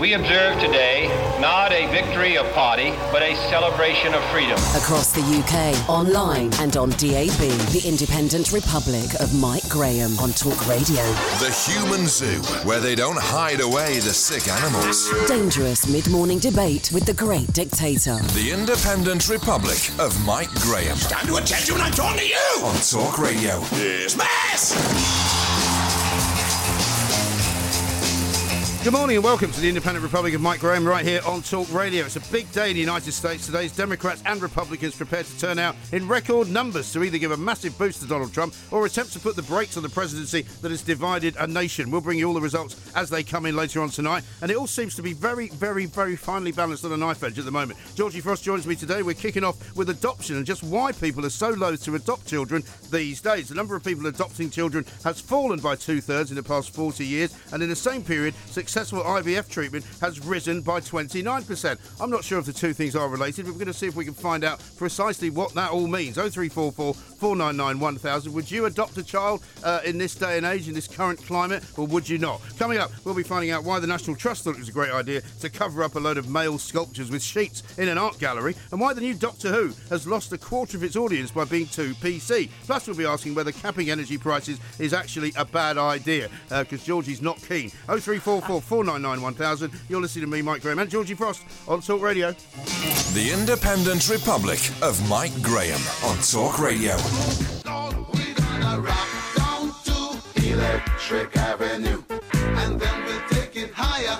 We observe today not a victory of party, but a celebration of freedom. Across the UK, online and on DAB, the Independent Republic of Mike Graham on Talk Radio. The Human Zoo, where they don't hide away the sick animals. Dangerous mid-morning debate with the great dictator. The Independent Republic of Mike Graham. Stand to attention when I'm talking to you! On Talk Radio. Yes, good morning and welcome to the Independent Republic of Mike Graham right here on Talk Radio. It's a big day in the United States today. Democrats and Republicans prepare to turn out in record numbers to either give a massive boost to Donald Trump or attempt to put the brakes on the presidency that has divided a nation. We'll bring you all the results as they come in later on tonight. And it all seems to be very, very, very finely balanced on a knife edge at the moment. Georgie Frost joins me today. We're kicking off with adoption and just why people are so loath to adopt children these days. The number of people adopting children has fallen by 2/3 in the past 40 years. And in the same period, successful IVF treatment has risen by 29%. I'm not sure if the two things are related, but we're going to see if we can find out precisely what that all means. 0344 499 1000. Would you adopt a child in this day and age, in this current climate, or would you not? Coming up, we'll be finding out why the National Trust thought it was a great idea to cover up a load of male sculptures with sheets in an art gallery, and why the new Doctor Who has lost a quarter of its audience by being too PC. Plus, we'll be asking whether capping energy prices is actually a bad idea, because Georgie's not keen. 0344 499 1000. You're listening to me, Mike Graham, and Georgie Frost on Talk Radio. The Independent Republic of Mike Graham on Talk Radio. We're gonna rock down to Electric Avenue, and then we'll take it higher.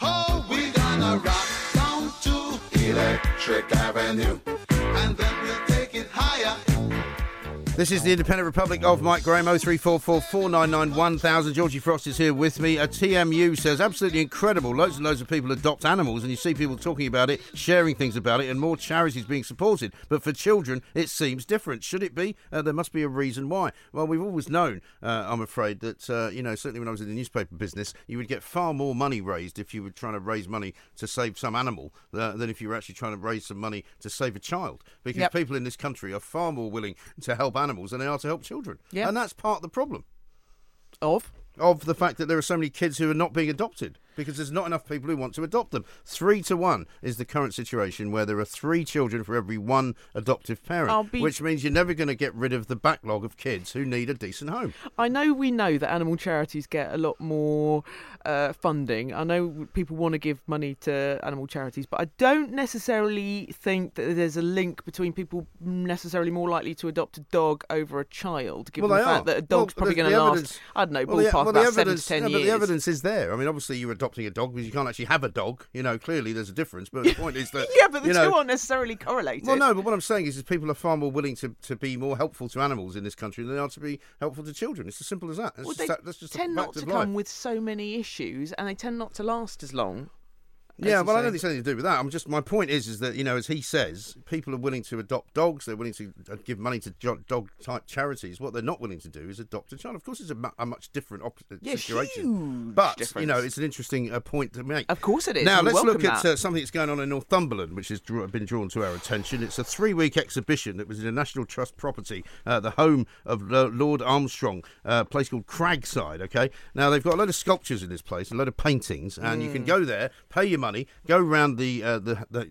Oh, we're gonna rock down to Electric Avenue, and then we'll take it higher. This is the Independent Republic of Mike Graham, 0344 499 1000. Georgie Frost is here with me. A TMU says, absolutely incredible. Loads and loads of people adopt animals, and you see people talking about it, sharing things about it, and more charities being supported. But for children, it seems different. Should it be? There must be a reason why. Well, we've always known, I'm afraid, that, certainly when I was in the newspaper business, you would get far more money raised if you were trying to raise money to save some animal than if you were actually trying to raise some money to save a child. Because people in this country are far more willing to help animals than they are to help children. Yep. And that's part of the problem. Of the fact that there are so many kids who are not being adopted because there's not enough people who want to adopt them. 3-1 is the current situation where there are 3 children for every 1 adoptive parent, which means you're never going to get rid of the backlog of kids who need a decent home. I know we know that animal charities get a lot more funding. I know people want to give money to animal charities, but I don't necessarily think that there's a link between people necessarily more likely to adopt a dog over a child, given the fact that a dog's probably going to last, I don't know, ballpark about 7 to 10 years. But the evidence is there. I mean, obviously you were adopting a dog because you can't actually have a dog. You know, clearly there's a difference, but the point is that... but the two aren't necessarily correlated. Well, no, but what I'm saying is people are far more willing to be more helpful to animals in this country than they are to be helpful to children. It's as simple as that. That's just tend not to come with so many issues, and they tend not to last as long. Yeah, well, I don't think it's anything to do with that. My point is that, as he says, people are willing to adopt dogs. They're willing to give money to dog-type charities. What they're not willing to do is adopt a child. Of course, it's a much different situation. Huge but, difference. It's an interesting point to make. Of course it is. Now, let's look at something that's going on in Northumberland, which has been drawn to our attention. It's a 3-week exhibition that was in a National Trust property, the home of Lord Armstrong, a place called Cragside, OK? Now, they've got a load of sculptures in this place, a load of paintings, and you can go there, pay your money, go round the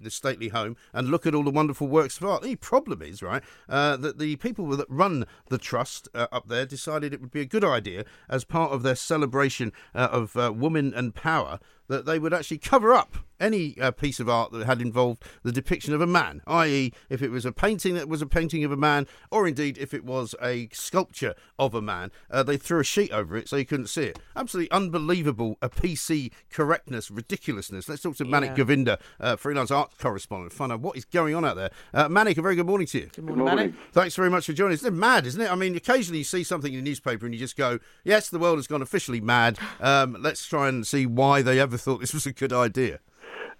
stately home and look at all the wonderful works of art. The problem is, right, that the people that run the trust up there decided it would be a good idea as part of their celebration of women and power that they would actually cover up any piece of art that had involved the depiction of a man, i.e. if it was a painting that was a painting of a man, or indeed if it was a sculpture of a man, they threw a sheet over it so you couldn't see it. Absolutely unbelievable, a PC correctness, ridiculousness. Let's talk to Manick Govinda, freelance art correspondent, find out what is going on out there. Manick, a very good morning to you. Good morning, Manick. Thanks very much for joining us. It's mad, isn't it? I mean, occasionally you see something in the newspaper and you just go, yes, the world has gone officially mad. Let's try and see why they ever thought this was a good idea.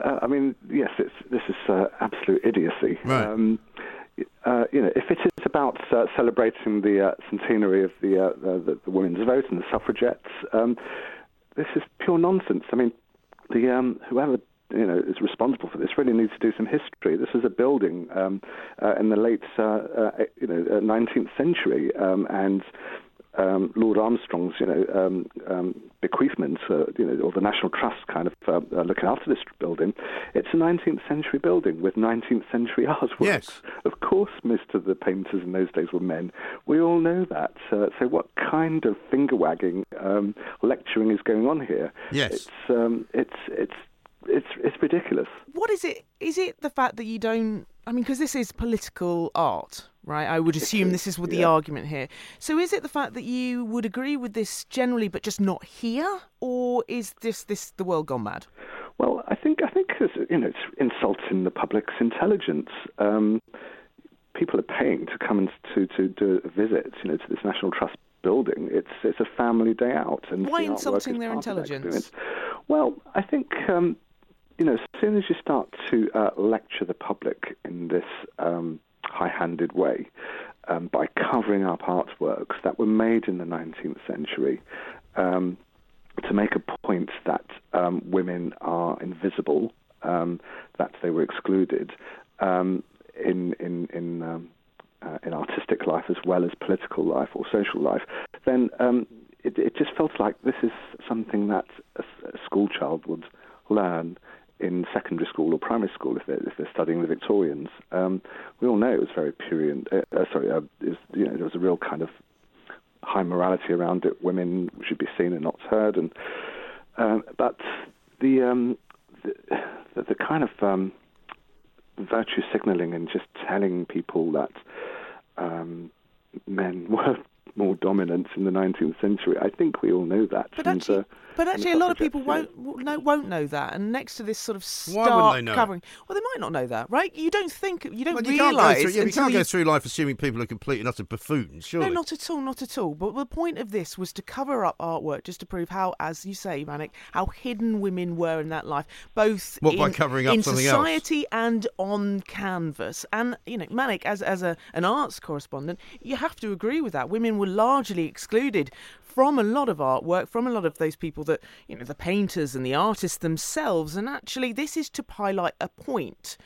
I mean, yes, this is absolute idiocy. Right. If it is about celebrating the centenary of the women's vote and the suffragettes, this is pure nonsense. I mean, whoever is responsible for this really needs to do some history. This is a building in the late 19th century, and. Lord Armstrong's, bequeathment, or the National Trust kind of looking after this building. It's a 19th century building with 19th century artworks. Yes. Of course, most of the painters in those days were men. We all know that. So what kind of finger-wagging lecturing is going on here? Yes. It's ridiculous. What is it? Is it the fact that you don't... I mean, because this is political art, right? I would assume this is what the argument here. So is it the fact that you would agree with this generally, but just not here? Or is this the world gone mad? Well, I think it's insulting the public's intelligence. People are paying to come and to do a visit, to this National Trust building. It's a family day out. And why insulting their intelligence? Well, I think... as soon as you start to lecture the public in this high-handed way by covering up artworks that were made in the 19th century to make a point that women are invisible, that they were excluded in artistic life as well as political life or social life, then it just felt like this is something that a school child would learn in secondary school or primary school if they're studying the Victorians. We all know it was very Puritan. There was a real kind of high morality around it. Women should be seen and not heard. And but the kind of virtue signalling and just telling people that men were more dominant in the 19th century. I think we all know that. But actually a lot of people won't know that. And next to this sort of stark covering, well, they might not know that, right? You don't realise. You can't go through life assuming people are complete and utter buffoons, surely. No, not at all. But the point of this was to cover up artwork, just to prove how, as you say, Manick, how hidden women were in that life, both by covering up in society and on canvas. And Manick, as an arts correspondent, you have to agree with that. Women were largely excluded from a lot of artwork, from a lot of those people that, the painters and the artists themselves. And actually, this is to highlight a point.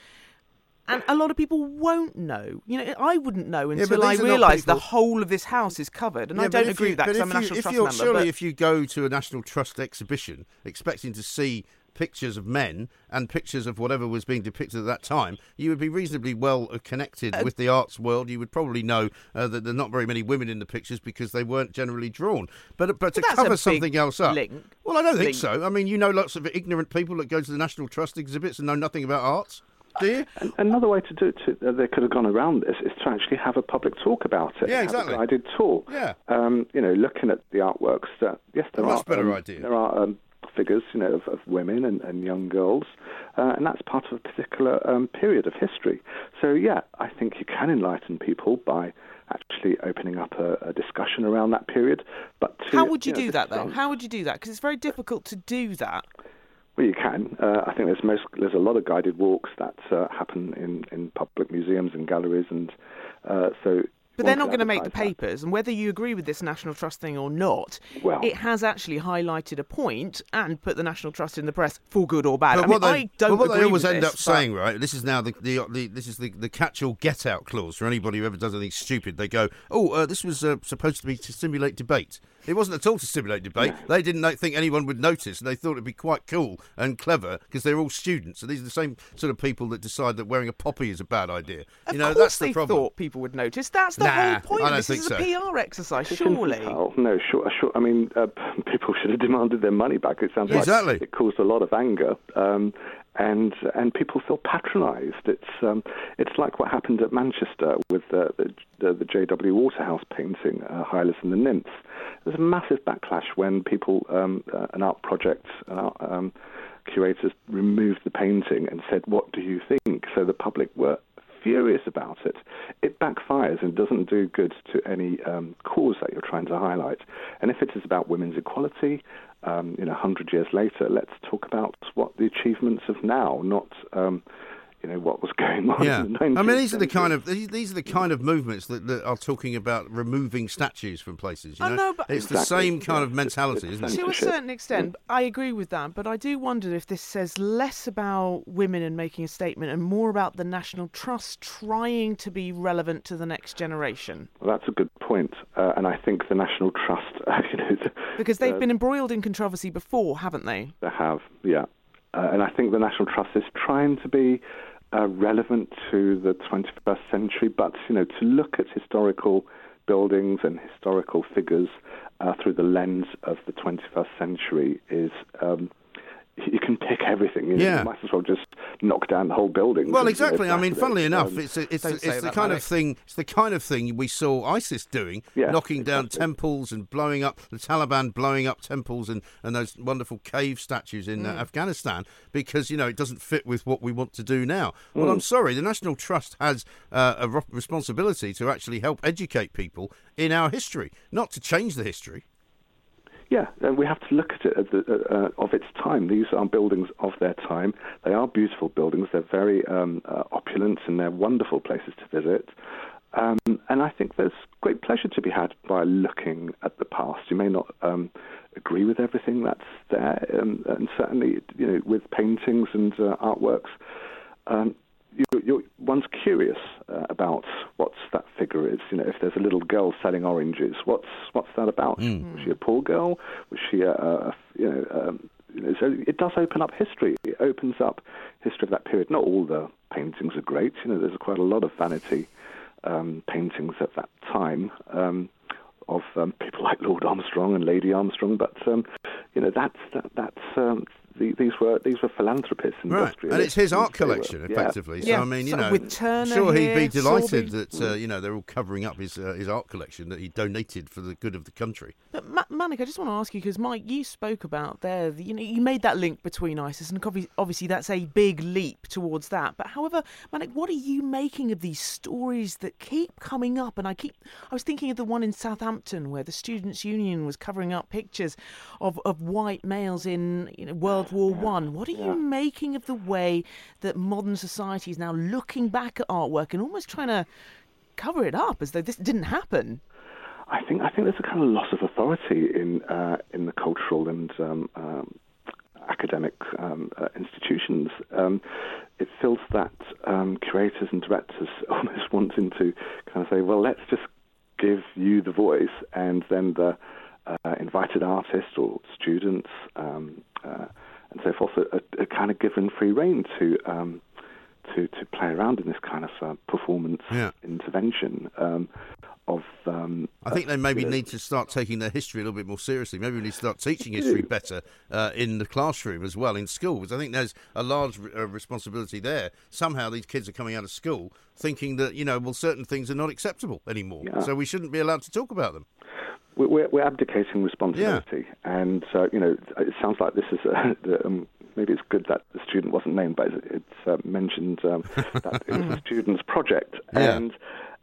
And a lot of people won't know. I wouldn't know until I realised the whole of this house is covered. And I don't agree with that because I'm a National Trust member. Surely if you go to a National Trust exhibition expecting to see pictures of men and pictures of whatever was being depicted at that time, you would be reasonably well connected with the arts world. You would probably know that there are not very many women in the pictures because they weren't generally drawn. But to cover something else up... Well, I don't think so. I mean, lots of ignorant people that go to the National Trust exhibits and know nothing about arts. Do you? Another way to do it, they could have gone around this, is to actually have a public talk about it. Yeah, exactly. Have a guided tour. Yeah. Looking at the artworks, much better idea. There are... figures, of women and young girls, and that's part of a particular period of history. So, yeah, I think you can enlighten people by actually opening up a discussion around that period. But how would you do that, though? How would you do that? Because it's very difficult to do that. Well, you can. I think there's a lot of guided walks that happen in public museums and galleries, and so... But they're not going to make the papers, and whether you agree with this National Trust thing or not, it has actually highlighted a point and put the National Trust in the press for good or bad. What they always end up saying, right? This is now the catch-all get-out clause for anybody who ever does anything stupid. They go, this was supposed to be to stimulate debate. It wasn't at all to stimulate debate. No. They didn't think anyone would notice. They thought it'd be quite cool and clever because they're all students. And these are the same sort of people that decide that wearing a poppy is a bad idea. Of course that's the problem. They thought people would notice. That's the whole point. I don't think this is a PR exercise, surely. Oh, no, sure. I mean, people should have demanded their money back. It sounds like it caused a lot of anger. And people feel patronised. It's like what happened at Manchester with the JW Waterhouse painting, Hylas and the Nymphs. There's a massive backlash when people, an art project, curators removed the painting and said, "What do you think?" So the public were furious about it. It backfires and doesn't do good to any cause that you're trying to highlight. And if it is about women's equality, 100 years later, let's talk about what the achievements of now, not what was going on in the 19th century. these are the kind of movements that are talking about removing statues from places. It's the same kind of mentality, isn't it? To a certain extent, I agree with that, but I do wonder if this says less about women and making a statement and more about the National Trust trying to be relevant to the next generation. Well, that's a good point, and I think the National Trust... because they've been embroiled in controversy before, haven't they? They have, yeah. And I think the National Trust is trying to be relevant to the 21st century, but to look at historical buildings and historical figures through the lens of the 21st century is... you can pick everything. You might as well just knock down the whole building. Well, exactly. I mean, funnily enough, it's the kind of thing we saw ISIS doing, knocking down temples and blowing up the Taliban, blowing up temples and those wonderful cave statues in Afghanistan because it doesn't fit with what we want to do now. Mm. Well, I'm sorry, the National Trust has a responsibility to actually help educate people in our history, not to change the history. Yeah, we have to look at it of its time. These are buildings of their time. They are beautiful buildings. They're very opulent and they're wonderful places to visit. And I think there's great pleasure to be had by looking at the past. You may not agree with everything that's there. And certainly, with paintings and artworks, one's curious about what that figure is. If there's a little girl selling oranges, what's that about? Mm. Was she a poor girl? Was she so it does open up history. It opens up history of that period. Not all the paintings are great. There's quite a lot of vanity paintings at that time of people like Lord Armstrong and Lady Armstrong. But that's. These were philanthropists, industrialists. Right, and it's his art collection, effectively. Yeah. So, I mean, I'm sure he'd be delighted that, they're all covering up his art collection that he donated for the good of the country. But, Manick, I just want to ask you, because, Mike, you spoke about there, you made that link between ISIS, and obviously that's a big leap towards that. But, however, Manick, what are you making of these stories that keep coming up? And I was thinking of the one in Southampton where the Students' Union was covering up pictures of white males in, World War I. What are you making of the way that modern society is now looking back at artwork and almost trying to cover it up as though this didn't happen? I think there's a kind of loss of authority in the cultural and academic institutions. It feels that curators and directors almost wanting to kind of say, well, let's just give you the voice, and then the invited artists or students and so forth are kind of given free rein to play around in this kind of performance intervention I think they maybe need to start taking their history a little bit more seriously. Maybe we need to start teaching history better in the classroom as well, in school, because I think there's a large responsibility there. Somehow these kids are coming out of school thinking that, certain things are not acceptable anymore, so we shouldn't be allowed to talk about them. We're abdicating responsibility, and it sounds like this is maybe it's good that the student wasn't named, but it's mentioned that it was a student's project. And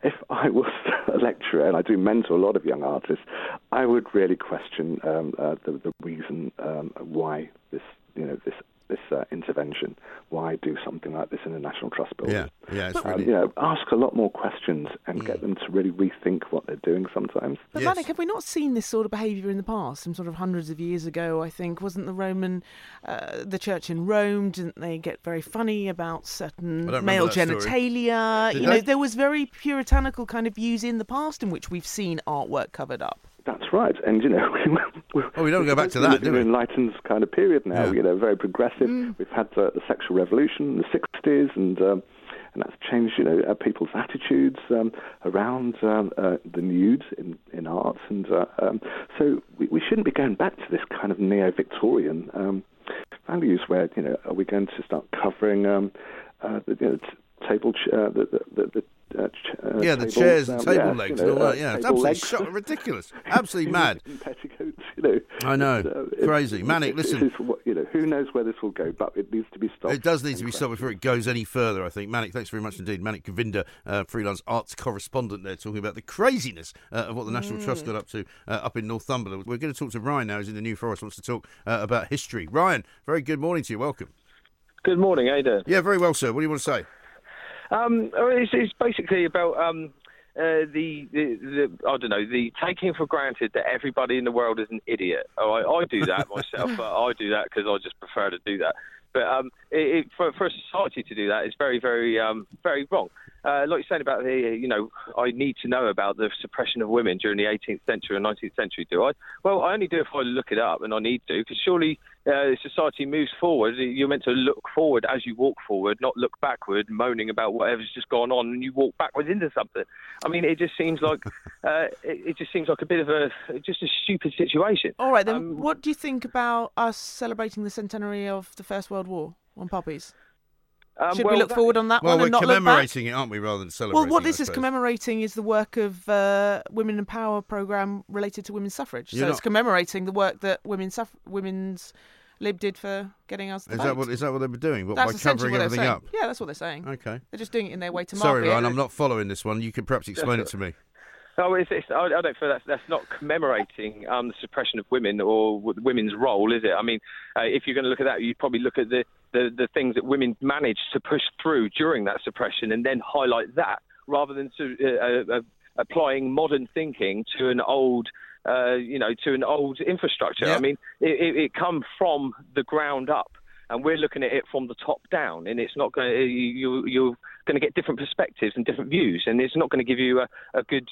if I was a lecturer, and I do mentor a lot of young artists, I would really question the reason why this intervention. Why do something like this in a National Trust building? Ask a lot more questions and get them to really rethink what they're doing sometimes. But Manick, have we not seen this sort of behaviour in the past? Some sort of hundreds of years ago, I think, wasn't the Roman, the church in Rome, didn't they get very funny about certain male genitalia? There was very puritanical kind of views in the past in which we've seen artwork covered up. That's right, and we don't go back to that. We're in an enlightened kind of period now. Yeah. Very progressive. Mm. We've had the sexual revolution in the 1960s, and that's changed, people's attitudes around the nude in art, and so we shouldn't be going back to this kind of neo-Victorian values where are we going to start covering the chairs and table legs and all that. Yeah, it's absolutely ridiculous. Absolutely mad. Petticoats, I know. Crazy. Manick, listen. Who knows where this will go, but it needs to be stopped. It does need to be stopped before it goes any further, I think. Manick, thanks very much indeed. Manick Govinda, freelance arts correspondent there, talking about the craziness of what the National Trust got up to up in Northumberland. We're going to talk to Ryan now, who's in the New Forest, wants to talk about history. Ryan, very good morning to you. Welcome. Good morning, Ada. Yeah, very well, sir. What do you want to say? It's basically about the taking for granted that everybody in the world is an idiot. Oh, I do that myself. I do that because I just prefer to do that. But for a society to do that is very, very, very wrong. Like you're saying about I need to know about the suppression of women during the 18th century and 19th century, do I? Well, I only do if I look it up, and I need to, because surely society moves forward. You're meant to look forward as you walk forward, not look backward, moaning about whatever's just gone on, and you walk backwards into something. I mean, it just seems like a bit of a stupid situation. All right, then, what do you think about us celebrating the centenary of the First World War on puppies? Should we look forward on that one and not look back? Well, we're commemorating it, aren't we, rather than celebrating? Well, what this is commemorating is the work of Women in Power programme related to women's suffrage. It's commemorating the work that women's Lib did for getting us the vote. Is that what they were doing? By covering everything up? Yeah, that's what they're saying. Okay. They're just doing it in their way to market. Sorry, Ryan, I'm not following this one. You could perhaps explain it to me. Oh, I don't feel that's not commemorating the suppression of women or women's role, is it? I mean, if you're going to look at that, you probably look at the things that women managed to push through during that suppression and then highlight that, rather than applying modern thinking to an old infrastructure. Yeah. I mean, it come from the ground up, and we're looking at it from the top down, and it's not going to you're going to get different perspectives and different views, and it's not going to give you a good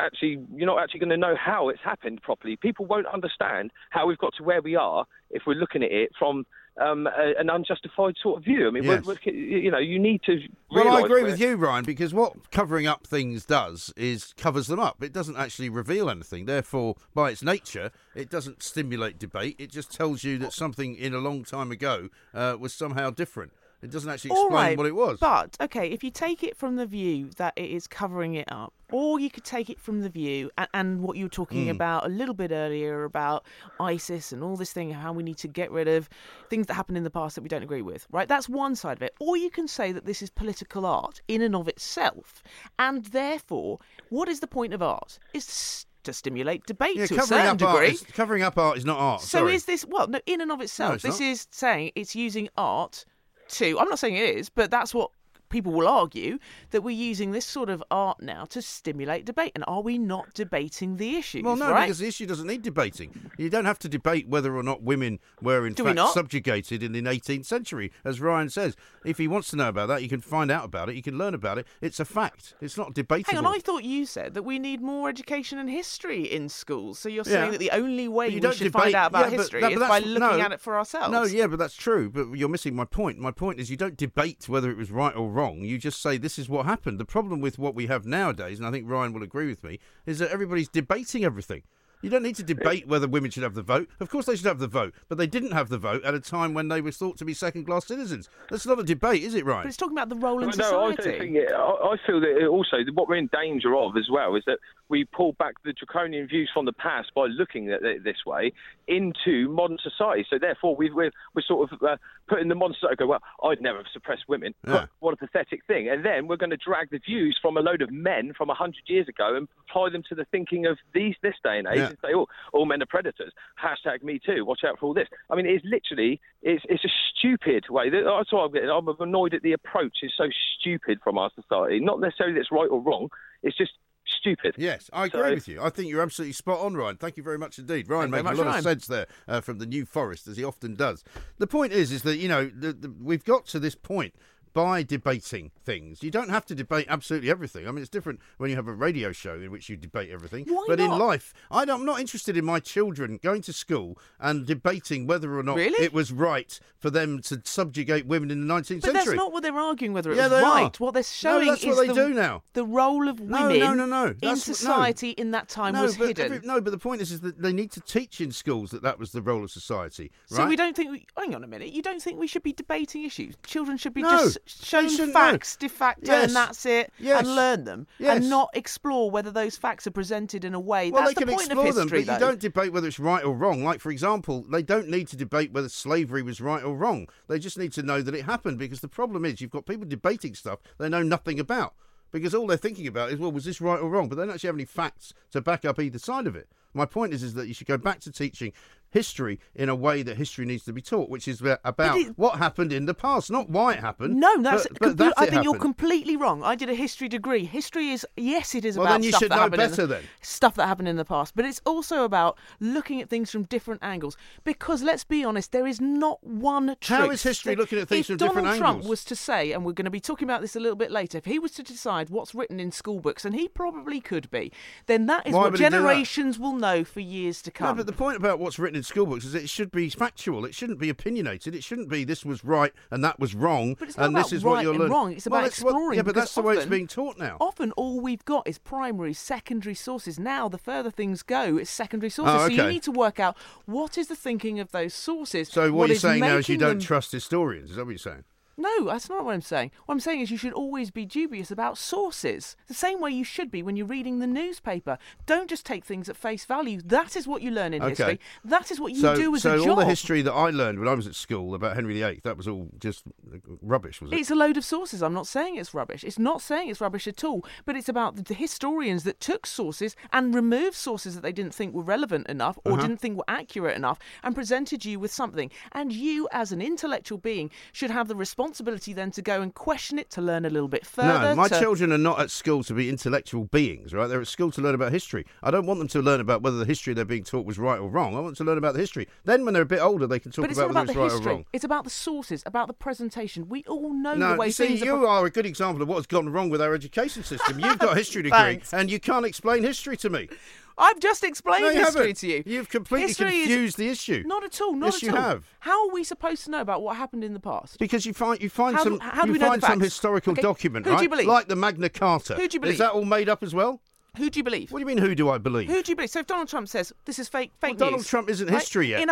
Actually, you're not actually going to know how it's happened properly. People won't understand how we've got to where we are if we're looking at it from an unjustified sort of view. I mean, yes. You need to realise. Well, I agree with you, Ryan, because what covering up things does is covers them up. It doesn't actually reveal anything. Therefore, by its nature, it doesn't stimulate debate. It just tells you that something in a long time ago was somehow different. It doesn't actually explain what it was. But, okay, if you take it from the view that it is covering it up, or you could take it from the view, and what you were talking about a little bit earlier about ISIS and all this thing, how we need to get rid of things that happened in the past that we don't agree with, right? That's one side of it. Or you can say that this is political art in and of itself. And therefore, what is the point of art? It's to stimulate debate to a certain degree. Covering up art is not art. So is this, in and of itself, this is saying it's using art to, I'm not saying it is, but that's what people will argue, that we're using this sort of art now to stimulate debate. And are we not debating the issue? Well, no, right? Because the issue doesn't need debating. You don't have to debate whether or not women were in fact subjugated in the 18th century, as Ryan says. If he wants to know about that, you can find out about it. You can learn about it. It's a fact. It's not debatable. Hang on, I thought you said that we need more education and history in schools. So you're saying that the only way we should find out about history is by looking at it for ourselves. No, yeah, but that's true. But you're missing my point. My point is you don't debate whether it was right or wrong. You just say this is what happened. The problem with what we have nowadays, and I think Ryan will agree with me, is that everybody's debating everything. You don't need to debate whether women should have the vote. Of course they should have the vote, but they didn't have the vote at a time when they were thought to be second-class citizens. That's not a debate, is it, Ryan? But it's talking about the role in society. No, I feel that also what we're in danger of as well is that we pull back the draconian views from the past by looking at it this way into modern society. So therefore we're sort of putting the modern society, I'd never have suppressed women. Yeah. What a pathetic thing. And then we're going to drag the views from a load of men from 100 years ago and apply them to the thinking of this day and age. Yeah. Say, all men are predators. #MeToo. Watch out for all this. I mean, it's literally it's a stupid way. That's why I'm annoyed at the approach. It's so stupid from our society. Not necessarily that's right or wrong. It's just stupid. Yes, I agree with you. I think you're absolutely spot on, Ryan. Thank you very much indeed. Ryan made a lot of sense there from the New Forest, as he often does. The point is that we've got to this point by debating things. You don't have to debate absolutely everything. I mean, it's different when you have a radio show in which you debate everything. Why but not? In life, I'm not interested in my children going to school and debating whether or not it was right for them to subjugate women in the 19th century. But that's not what they're arguing, whether it was right. What they're showing is the role of women in society in that time was hidden. But the point is that they need to teach in schools that was the role of society. Right? So we don't think... hang on a minute. You don't think we should be debating issues? Children should be just shown facts de facto and that's it, and learn them, and not explore whether those facts are presented in a way. Well, that's the point of history, them, but you don't debate whether it's right or wrong. Like, for example, they don't need to debate whether slavery was right or wrong. They just need to know that it happened, because the problem is you've got people debating stuff they know nothing about, because all they're thinking about is, well, was this right or wrong? But they don't actually have any facts to back up either side of it. My point is that you should go back to teaching history in a way that history needs to be taught, which is about what happened in the past, not why it happened. No, I think you're completely wrong. I did a history degree. History is, yes, it is about stuff that happened. Well, then you should know better then. Stuff that happened in the past. But it's also about looking at things from different angles. Because, let's be honest, there is not one truth. How is history looking at things from different angles? If Donald Trump was to say, and we're going to be talking about this a little bit later, if he was to decide what's written in school books, and he probably could be, then that is what generations will know for years to come. No, but the point about what's written in school books is it should be factual. It shouldn't be opinionated. It shouldn't be this was right and that was wrong. But it's not about right and wrong. It's about exploring. Yeah, but that's the way it's being taught now. Often all we've got is primary, secondary sources. Now the further things go, it's secondary sources. Oh, okay. So you need to work out what is the thinking of those sources. So what you're saying now is you don't trust historians. Is that what you're saying? No, that's not what I'm saying. What I'm saying is you should always be dubious about sources, the same way you should be when you're reading the newspaper. Don't just take things at face value. That is what you learn in history. That is what you do as a job. So all the history that I learned when I was at school about Henry VIII, that was all just rubbish, was it? It's a load of sources. I'm not saying it's rubbish. It's not saying it's rubbish at all, but it's about the historians that took sources and removed sources that they didn't think were relevant enough or didn't think were accurate enough and presented you with something. And you, as an intellectual being, should have the responsibility then to go and question it, to learn a little bit further. No, my children are not at school to be intellectual beings, right? They're at school to learn about history. I don't want them to learn about whether the history they're being taught was right or wrong. I want them to learn about the history. Then when they're a bit older, they can talk about whether it's right or wrong. It's about the sources, about the presentation. We all know the way things are... You are a good example of what's gone wrong with our education system. You've got a history degree and you can't explain history to me. I've just explained history to you. You've completely confused the issue. Not at all. Not at all. Yes, you have. How are we supposed to know about what happened in the past? Because you find some historical document, right? Who do you believe? Like the Magna Carta. Who do you believe? Is that all made up as well? Who do you believe? What do you mean, who do I believe? Who do you believe? So if Donald Trump says this is fake news, Donald Trump isn't history yet.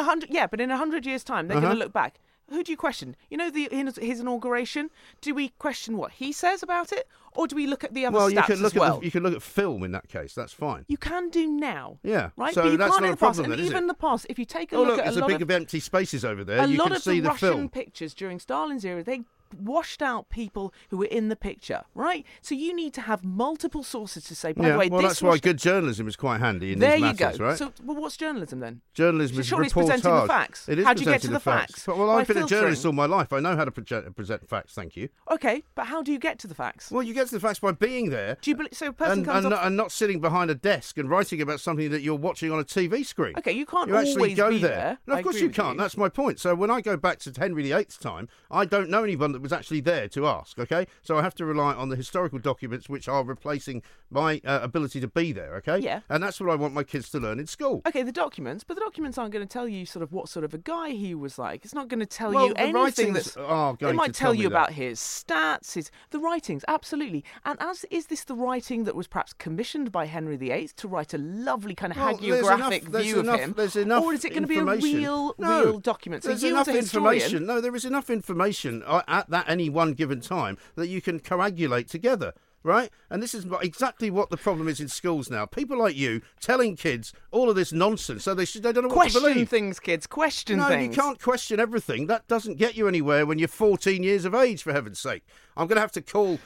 But in 100 years' time, they're going to look back. Who do you question? You know, his inauguration? Do we question what he says about it? Or do we look at the other stats as well? You can look at film in that case. That's fine. You can do now. Yeah. Right? So that's not a problem then, is it? Even the past, if you take a look at a lot of... there's a big empty spaces over there. You can see the film. A lot of the Russian pictures during Stalin's era, they washed out people who were in the picture, right? So you need to have multiple sources to say, by the way, well, that's why good journalism is quite handy in these matters, right? So, well, what's journalism then? Journalism is presenting the facts. It is. How do you get to the facts? Well, I've been a journalist all my life. I know how to present facts, thank you. Okay, but how do you get to the facts? Well, you get to the facts by being there. Do you believe, so a person comes off... and not sitting behind a desk and writing about something that you're watching on a TV screen. Okay, you can't always go there. No, of course you can't. That's my point. So when I go back to Henry VIII's time, I don't know anyone that was actually there to ask, okay? So I have to rely on the historical documents which are replacing my ability to be there, okay? Yeah. And that's what I want my kids to learn in school. Okay, the documents, but the documents aren't going to tell you sort of what sort of a guy he was like. It's not going to tell you anything that's... it might tell you about his stats, the writings, absolutely. And as is this the writing that was perhaps commissioned by Henry VIII to write a lovely kind of hagiographic view of him? There's enough information. Or is it going to be a real document? There's enough information. No, there is enough information at that any one given time that you can coagulate together, right? And this is exactly what the problem is in schools now. People like you telling kids all of this nonsense, so they don't know what to believe. Question things, kids. Question things. No, you can't question everything. That doesn't get you anywhere when you're 14 years of age, for heaven's sake. I'm going to have to call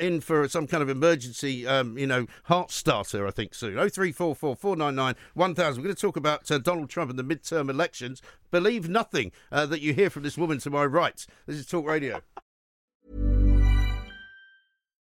in for some kind of emergency, heart starter, I think, soon. 0344 499 1000. We're going to talk about Donald Trump and the midterm elections. Believe nothing that you hear from this woman to my right. This is Talk Radio.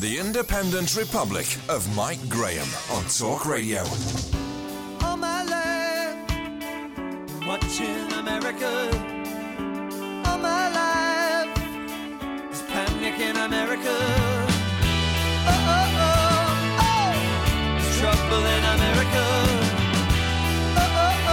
The Independent Republic of Mike Graham on Talk Radio. All my life, watching America. All my life, there's panic in America. Oh, oh, oh, oh, there's trouble in America. Oh, oh, oh, oh.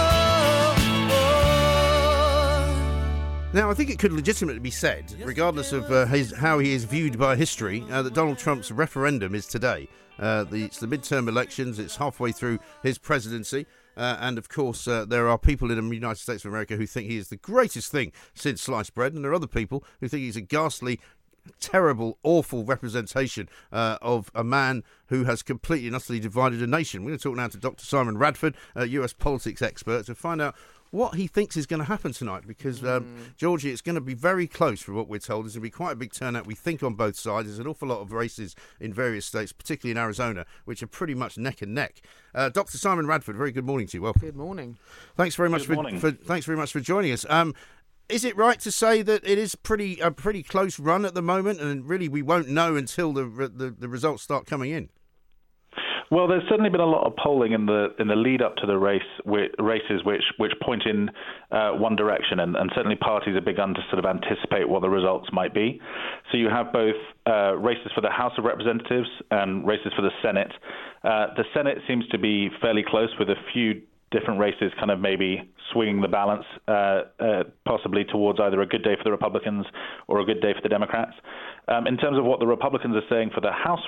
Now, I think it could legitimately be said, regardless of how he is viewed by history, that Donald Trump's referendum is today. It's the midterm elections. It's halfway through his presidency. And, of course, there are people in the United States of America who think he is the greatest thing since sliced bread. And there are other people who think he's a ghastly, terrible, awful representation of a man who has completely and utterly divided a nation. We're going to talk now to Dr. Simon Radford, a US politics expert, to find out what he thinks is going to happen tonight, because, Georgie, it's going to be very close from what we're told. There's going to be quite a big turnout, we think, on both sides. There's an awful lot of races in various states, particularly in Arizona, which are pretty much neck and neck. Dr. Simon Radford, very good morning to you. Welcome. Good morning. Thanks very much for joining us. Is it right to say that it is a pretty close run at the moment, and really we won't know until the results start coming in? Well, there's certainly been a lot of polling in the lead up to the races which point in one direction, and certainly parties have begun to sort of anticipate what the results might be. So you have both races for the House of Representatives and races for the Senate. The Senate seems to be fairly close, with a few different races kind of maybe swinging the balance, possibly towards either a good day for the Republicans or a good day for the Democrats. In terms of what the Republicans are saying for the House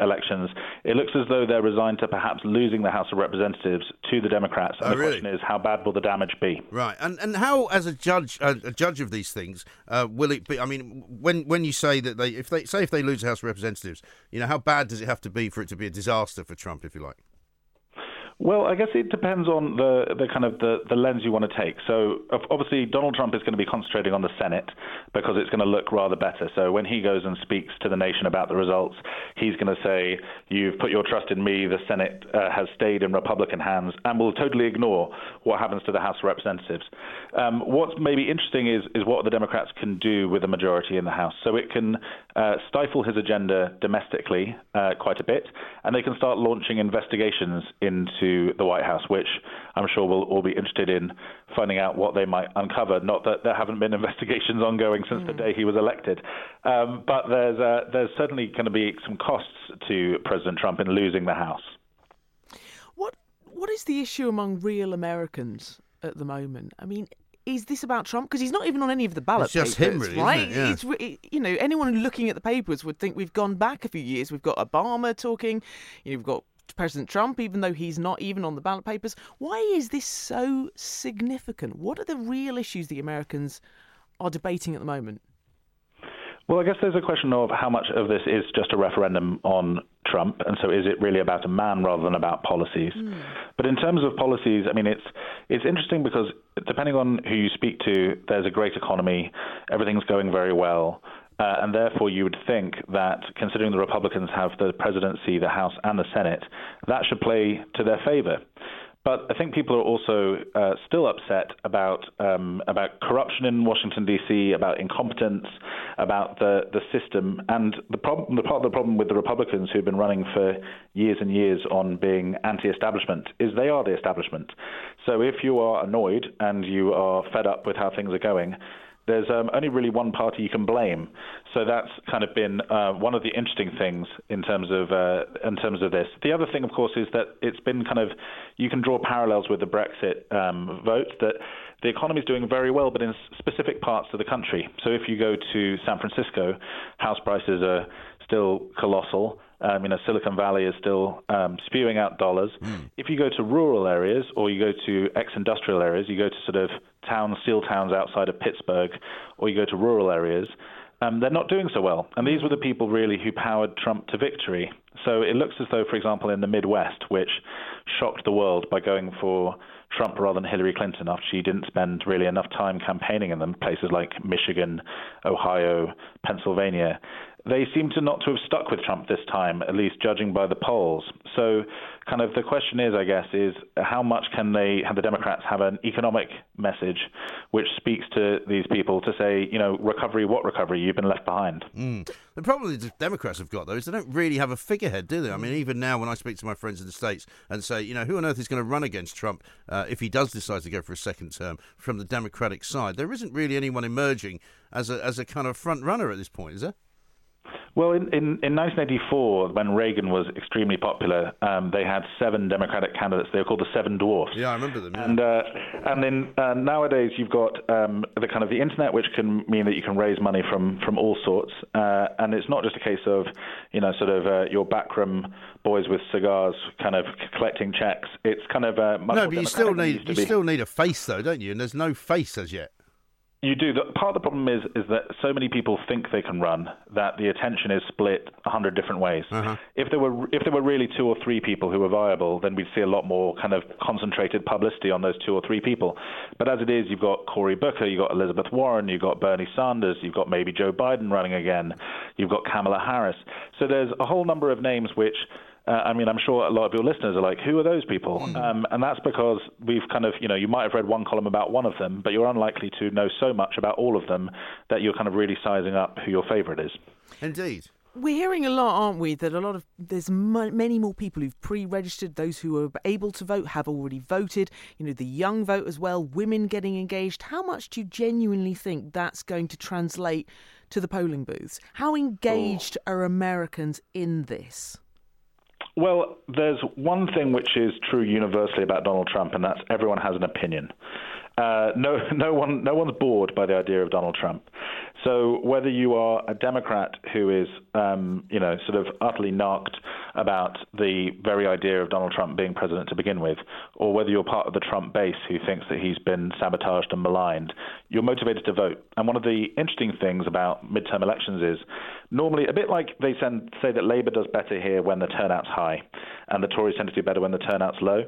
elections, it looks as though they're resigned to perhaps losing the House of Representatives to the Democrats. And question is, how bad will the damage be? Right. And how, as a judge of these things, will it be? I mean, when you say that if they lose the House of Representatives, you know, how bad does it have to be for it to be a disaster for Trump, if you like? Well, I guess it depends on the kind of the lens you want to take. So obviously Donald Trump is going to be concentrating on the Senate because it's going to look rather better. So when he goes and speaks to the nation about the results, he's going to say, "You've put your trust in me. The Senate has stayed in Republican hands," and will totally ignore what happens to the House of Representatives. What's maybe interesting is what the Democrats can do with the majority in the House. So it can stifle his agenda domestically quite a bit, and they can start launching investigations into the White House, which I'm sure we'll all be interested in finding out what they might uncover. Not that there haven't been investigations ongoing since the day he was elected, but there's certainly going to be some costs to President Trump in losing the House. What is the issue among real Americans at the moment? I mean, is this about Trump? Because he's not even on any of the ballot papers. It's just him, really, right? Isn't it? Yeah. You know, anyone looking at the papers would think we've gone back a few years. We've got Obama talking. You know, we've got President Trump, even though he's not even on the ballot papers. Why is this so significant? What are the real issues the Americans are debating at the moment? Well, I guess there's a question of how much of this is just a referendum on Trump, and so is it really about a man rather than about policies? But in terms of policies, I mean, it's interesting because depending on who you speak to, there's a great economy, everything's going very well. And therefore, you would think that considering the Republicans have the presidency, the House and the Senate, that should play to their favor. But I think people are also still upset about corruption in Washington D.C., about incompetence, about the system, and the part of the problem with the Republicans who've been running for years and years on being anti-establishment is they are the establishment. So if you are annoyed and you are fed up with how things are going, there's only really one party you can blame. So that's kind of been one of the interesting things in terms of this. The other thing, of course, is that it's been kind of, you can draw parallels with the Brexit vote, that the economy is doing very well, but in specific parts of the country. So if you go to San Francisco, house prices are still colossal. Silicon Valley is still spewing out dollars. Mm. If you go to rural areas or you go to ex-industrial areas, you go to sort of steel towns outside of Pittsburgh, or you go to rural areas, they're not doing so well. And these were the people really who powered Trump to victory. So it looks as though, for example, in the Midwest, which shocked the world by going for Trump rather than Hillary Clinton after she didn't spend really enough time campaigning in them, places like Michigan, Ohio, Pennsylvania, they seem to not to have stuck with Trump this time, at least judging by the polls. So kind of the question is, I guess, is how much can they have the Democrats have an economic message which speaks to these people to say, you know, recovery, what recovery? You've been left behind. Mm. The problem the Democrats have got, though, is they don't really have a figurehead, do they? I mean, even now when I speak to my friends in the States and say, you know, who on earth is going to run against Trump if he does decide to go for a second term from the Democratic side? There isn't really anyone emerging as a kind of front runner at this point, is there? Well, in 1984, when Reagan was extremely popular, they had 7 Democratic candidates. They were called the Seven Dwarfs. Yeah, I remember them. Yeah. And then nowadays you've got the kind of the internet, which can mean that you can raise money from all sorts. And it's not just a case of, you know, sort of your backroom boys with cigars kind of collecting checks. It's kind of much more democratic. No, but you still need a face, though, don't you? And there's no face as yet. You do. Part of the problem is that so many people think they can run that the attention is split 100 different ways. Uh-huh. If there were really 2 or 3 people who were viable, then we'd see a lot more kind of concentrated publicity on those 2 or 3 people. But as it is, you've got Cory Booker, you've got Elizabeth Warren, you've got Bernie Sanders, you've got maybe Joe Biden running again, you've got Kamala Harris. So there's a whole number of names which... I'm sure a lot of your listeners are like, who are those people? Mm. And that's because we've kind of, you know, you might have read one column about one of them, but you're unlikely to know so much about all of them that you're kind of really sizing up who your favourite is. Indeed. We're hearing a lot, aren't we, that there's many more people who've pre-registered, those who are able to vote have already voted, you know, the young vote as well, women getting engaged. How much do you genuinely think that's going to translate to the polling booths? How engaged are Americans in this? Well, there's one thing which is true universally about Donald Trump, and that's everyone has an opinion. No one's bored by the idea of Donald Trump. So whether you are a Democrat who is, sort of utterly narked about the very idea of Donald Trump being president to begin with, or whether you're part of the Trump base who thinks that he's been sabotaged and maligned, you're motivated to vote. And one of the interesting things about midterm elections is normally a bit like they say that Labour does better here when the turnout's high, and the Tories tend to do better when the turnout's low.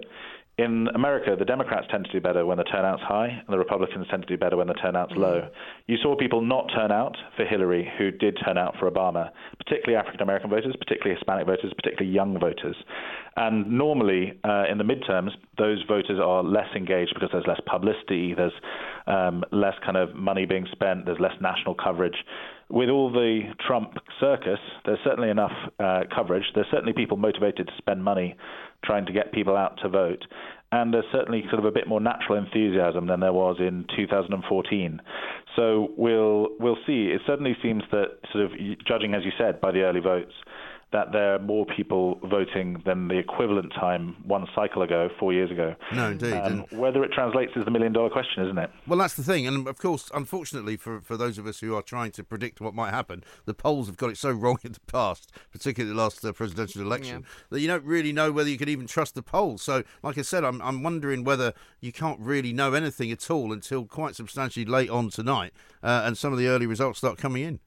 In America, the Democrats tend to do better when the turnout's high, and the Republicans tend to do better when the turnout's low. You saw people not turn out for Hillary, who did turn out for Obama, particularly African-American voters, particularly Hispanic voters, particularly young voters. And normally, in the midterms, those voters are less engaged because there's less publicity, there's less kind of money being spent, there's less national coverage. With all the Trump circus, there's certainly enough coverage. There's certainly people motivated to spend money trying to get people out to vote. And there's certainly sort of a bit more natural enthusiasm than there was in 2014. So we'll see. It certainly seems that sort of judging, as you said, by the early votes, that there are more people voting than the equivalent time one cycle ago, 4 years ago. No, indeed. Whether it translates is the million-dollar question, isn't it? Well, that's the thing. And, of course, unfortunately for those of us who are trying to predict what might happen, the polls have got it so wrong in the past, particularly the last presidential election, that you don't really know whether you can even trust the polls. So, like I said, I'm wondering whether you can't really know anything at all until quite substantially late on tonight, and some of the early results start coming in.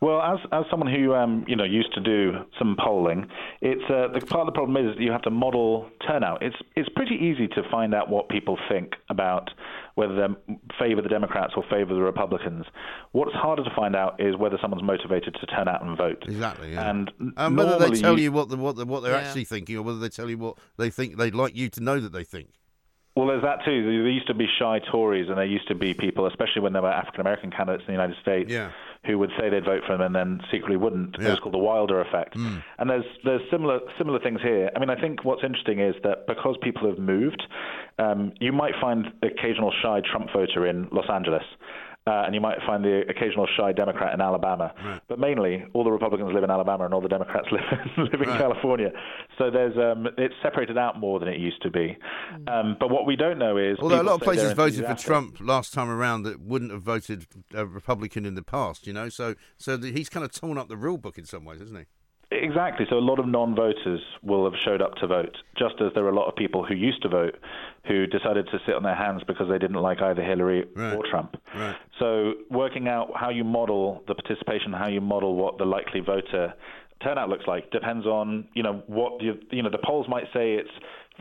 Well, as someone who used to do some polling, it's the part of the problem is that you have to model turnout. It's pretty easy to find out what people think about whether they favour the Democrats or favour the Republicans. What's harder to find out is whether someone's motivated to turn out and vote. Exactly, yeah. And whether they tell you what they're actually thinking, or whether they tell you what they think they'd like you to know that they think. Well, there's that too. There used to be shy Tories, and there used to be people, especially when there were African-American candidates in the United States, who would say they'd vote for them and then secretly wouldn't. Yeah. It was called the Wilder effect. Mm. And there's similar things here. I mean, I think what's interesting is that because people have moved, you might find the occasional shy Trump voter in Los Angeles. And you might find the occasional shy Democrat in Alabama. Right. But mainly, all the Republicans live in Alabama and all the Democrats live in California. So there's it's separated out more than it used to be. But what we don't know is... Although a lot of places voted for Trump last time around that wouldn't have voted a Republican in the past, you know? So he's kind of torn up the rule book in some ways, isn't he? Exactly. So a lot of non-voters will have showed up to vote, just as there were a lot of people who used to vote who decided to sit on their hands because they didn't like either Hillary or Trump. Right. So working out how you model the participation, how you model what the likely voter turnout looks like, depends on, the polls might say it's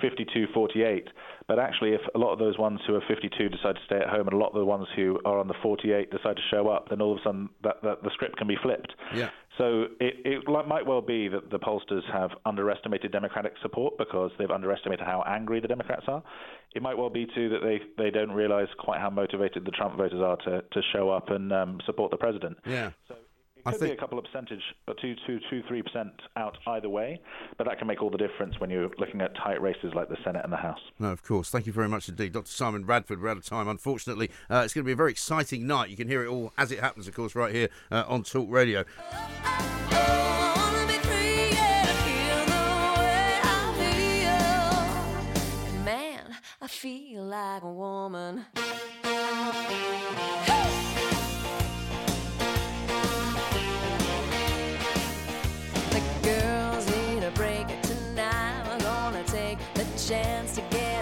52-48, but actually if a lot of those ones who are 52 decide to stay at home and a lot of the ones who are on the 48 decide to show up, then all of a sudden that the script can be flipped. Yeah. So it might well be that the pollsters have underestimated Democratic support because they've underestimated how angry the Democrats are. It might well be, too, that they don't realize quite how motivated the Trump voters are to show up and support the president. Yeah. So I think be a couple of percentage, 2-3% out either way, but that can make all the difference when you're looking at tight races like the Senate and the House. No, of course. Thank you very much indeed, Dr. Simon Radford. We're out of time, unfortunately. It's going to be a very exciting night. You can hear it all as it happens, of course, right here on Talk Radio. Man, I feel like a woman.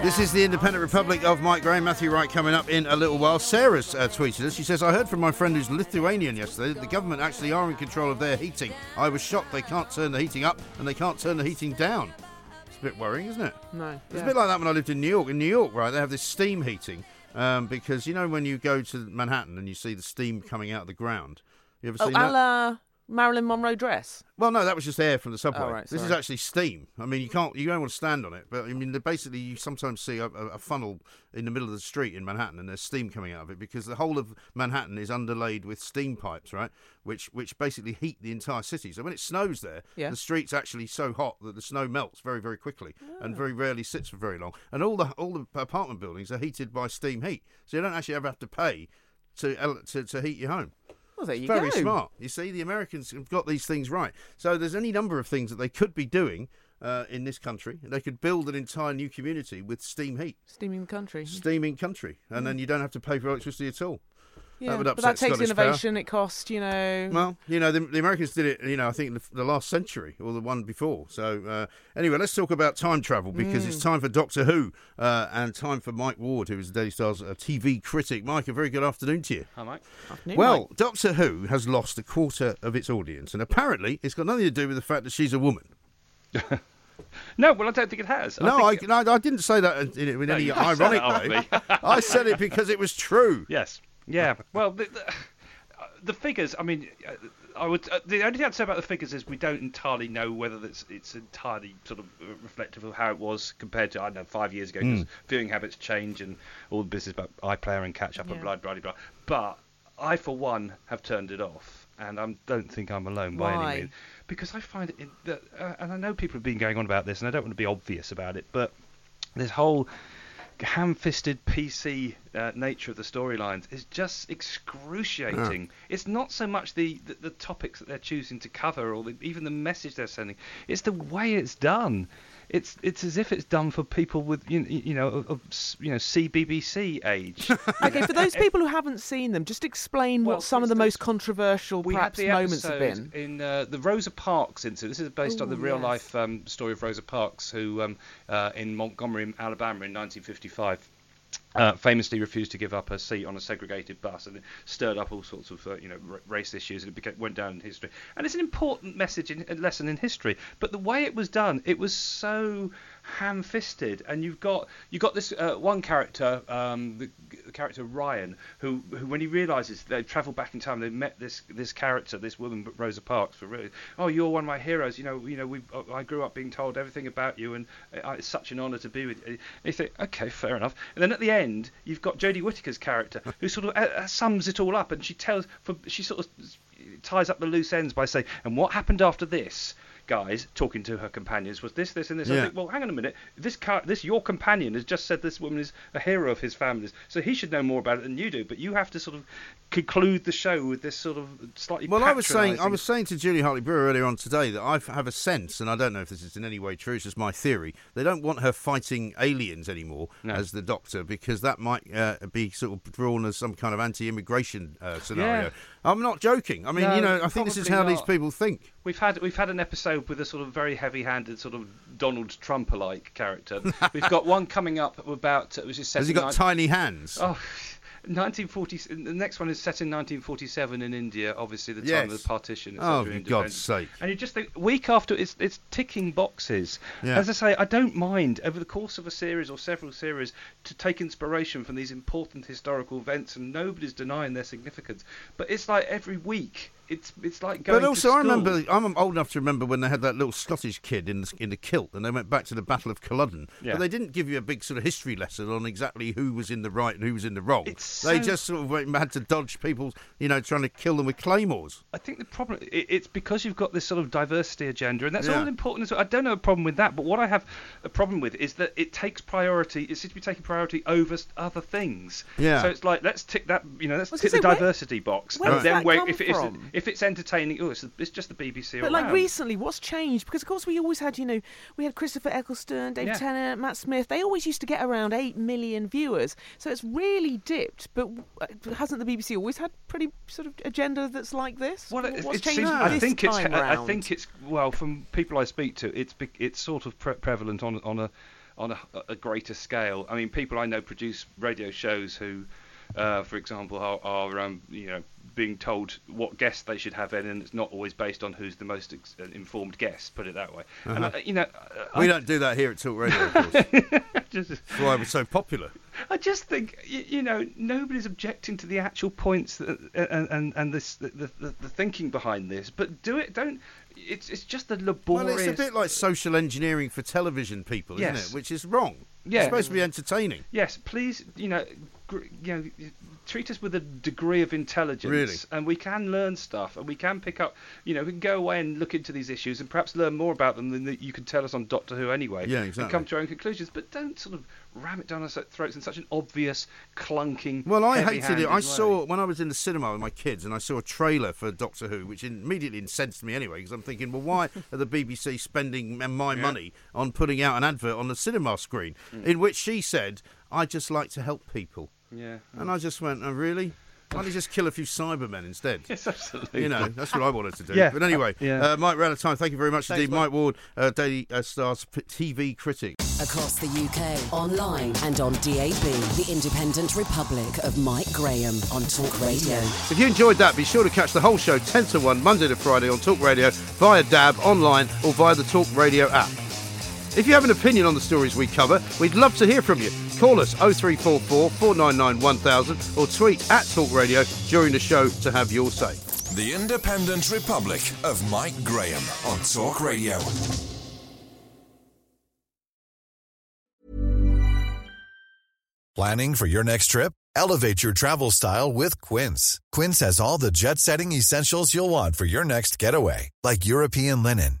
This is the Independent Republic of Mike Graham. Matthew Wright coming up in a little while. Sarah's tweeted us. She says, I heard from my friend who's Lithuanian yesterday that the government actually are in control of their heating. I was shocked they can't turn the heating up and they can't turn the heating down. It's a bit worrying, isn't it? No. Yeah. It's a bit like that when I lived in New York. In New York, right, they have this steam heating because, you know, when you go to Manhattan and you see the steam coming out of the ground. You ever seen that? Marilyn Monroe dress? Well, no, that was just air from the subway. Oh, right, this is actually steam. I mean, you don't want to stand on it, but I mean, basically, you sometimes see a funnel in the middle of the street in Manhattan, and there's steam coming out of it because the whole of Manhattan is underlaid with steam pipes, right? Which basically heat the entire city. So when it snows there, the street's actually so hot that the snow melts very, very quickly and very rarely sits for very long. And all the apartment buildings are heated by steam heat, so you don't actually ever have to pay to heat your home. Well, there you go. Very smart. You see, the Americans have got these things right. So there's any number of things that they could be doing in this country. They could build an entire new community with steam heat. Steaming country. And then you don't have to pay for electricity at all. Yeah, that would upset Scottish power. But that takes innovation. It costs, you know... Well, you know, the Americans did it, you know, I think the last century or the one before. So anyway, let's talk about time travel because it's time for Doctor Who and time for Mike Ward, who is the Daily Star's TV critic. Mike, a very good afternoon to you. Hi, Mike. Afternoon, well, Mike. Doctor Who has lost a quarter of its audience and apparently it's got nothing to do with the fact that she's a woman. No, well, I don't think it has. I didn't say that in any ironic way. I said it because it was true. Yes. Yeah, well, the figures, I mean, the only thing I'd say about the figures is we don't entirely know whether it's entirely sort of reflective of how it was compared to, I don't know, 5 years ago, because viewing habits change and all the business about iPlayer and catch-up and blah, blah, blah, blah. But I, for one, have turned it off, and I don't think I'm alone by any means. Because I find it, and I know people have been going on about this, and I don't want to be obvious about it, but this whole... ham-fisted PC nature of the storylines is just excruciating. It's not so much the topics that they're choosing to cover or even the message they're sending, it's the way it's done. It's as if it's done for people with you know CBBC age. Okay, for those people who haven't seen them, just explain what some of the most controversial perhaps moments have been. In the Rosa Parks incident, this is based on the real life story of Rosa Parks, who in Montgomery, Alabama, in 1955. Famously refused to give up her seat on a segregated bus, and it stirred up all sorts of race issues, and it went down in history. And it's an important message and lesson in history. But the way it was done, it was so ham-fisted, and you've got this one character, the character Ryan, who when he realises they've travelled back in time, they've met this character, this woman, Rosa Parks, for really, oh, you're one of my heroes. I grew up being told everything about you, and it's such an honour to be with you. And you think, okay, fair enough. And then at the end, you've got Jodie Whittaker's character, who sort of sums it all up, and she sort of ties up the loose ends by saying, and what happened after this, guys, talking to her companions, was this, this, and this. Yeah. I think, well, hang on a minute. This your companion has just said this woman is a hero of his family's, so he should know more about it than you do. But you have to sort of conclude the show with this sort of slightly. Well, I was saying to Julie Hartley Brewer earlier on today that I have a sense, and I don't know if this is in any way true. It's just my theory. They don't want her fighting aliens anymore as the Doctor, because that might be sort of drawn as some kind of anti-immigration scenario. Yeah. I'm not joking. I mean, I think this is how these people think. We've had an episode with a sort of very heavy-handed sort of Donald Trump-alike character. We've got one coming up about... Has he got tiny hands? Oh, 1940. The next one is set in 1947 in India, obviously the time of the partition. Oh, for God's sake! And you just think week after it's ticking boxes. Yeah. As I say, I don't mind over the course of a series or several series to take inspiration from these important historical events, and nobody's denying their significance. But it's like every week. It's like going. But also, to I'm old enough to remember when they had that little Scottish kid in the kilt, and they went back to the Battle of Culloden. Yeah. But they didn't give you a big sort of history lesson on exactly who was in the right and who was in the wrong. They just sort of had to dodge people, trying to kill them with claymores. I think the problem it's because you've got this sort of diversity agenda, and that's all important as well. I don't have a problem with that, but what I have a problem with is that it takes priority. It seems to be taking priority over other things. Yeah. So it's like let's tick that. Let's tick the diversity box, and then wait if it isn't. If it's entertaining, it's just the BBC around. But recently, what's changed? Because of course we always had, we had Christopher Eccleston, Dave Tennant, Matt Smith. They always used to get around 8 million viewers. So it's really dipped. But hasn't the BBC always had pretty sort of agenda that's like this? Well, what's changed this time round? I think it's, well, from people I speak to, it's sort of prevalent on a greater scale. I mean, people I know produce radio shows who, for example, are being told what guests they should have in, and it's not always based on who's the most informed guest, put it that way. Uh-huh. And we don't do that here at Talk Radio, of course. That's why we're so popular. I just think, nobody's objecting to the actual points and this, the thinking behind this, but it's just the laborious... Well, it's a bit like social engineering for television people, isn't it? Which is wrong. Yeah. It's supposed to be entertaining. Yes, please, treat us with a degree of intelligence, really. And we can learn stuff, and we can pick up, we can go away and look into these issues and perhaps learn more about them than that you can tell us on Doctor Who anyway. Yeah, exactly. And come to our own conclusions, but don't sort of ram it down our throats in such an obvious, clunking... Well, I hated it. I saw, when I was in the cinema with my kids, and I saw a trailer for Doctor Who, which immediately incensed me anyway, because I'm thinking, well, why are the BBC spending my money on putting out an advert on the cinema screen, in which she said, I just like to help people. Yeah. And I just went, oh, really? Why don't you just kill a few Cybermen instead? Yes, absolutely. That's what I wanted to do. Yeah. But anyway, Mike, we're out of time. Thank you very much indeed. Mike Ward, Daily Star's TV critic. Across the UK, online and on DAB, the Independent Republic of Mike Graham on Talk Radio. If you enjoyed that, be sure to catch the whole show 10 to 1, Monday to Friday on Talk Radio, via DAB, online, or via the Talk Radio app. If you have an opinion on the stories we cover, we'd love to hear from you. Call us 0344 499 1000 or tweet at Talk Radio during the show to have your say. The Independent Republic of Mike Graham on Talk Radio. Planning for your next trip? Elevate your travel style with Quince. Quince has all the jet-setting essentials you'll want for your next getaway, like European linen,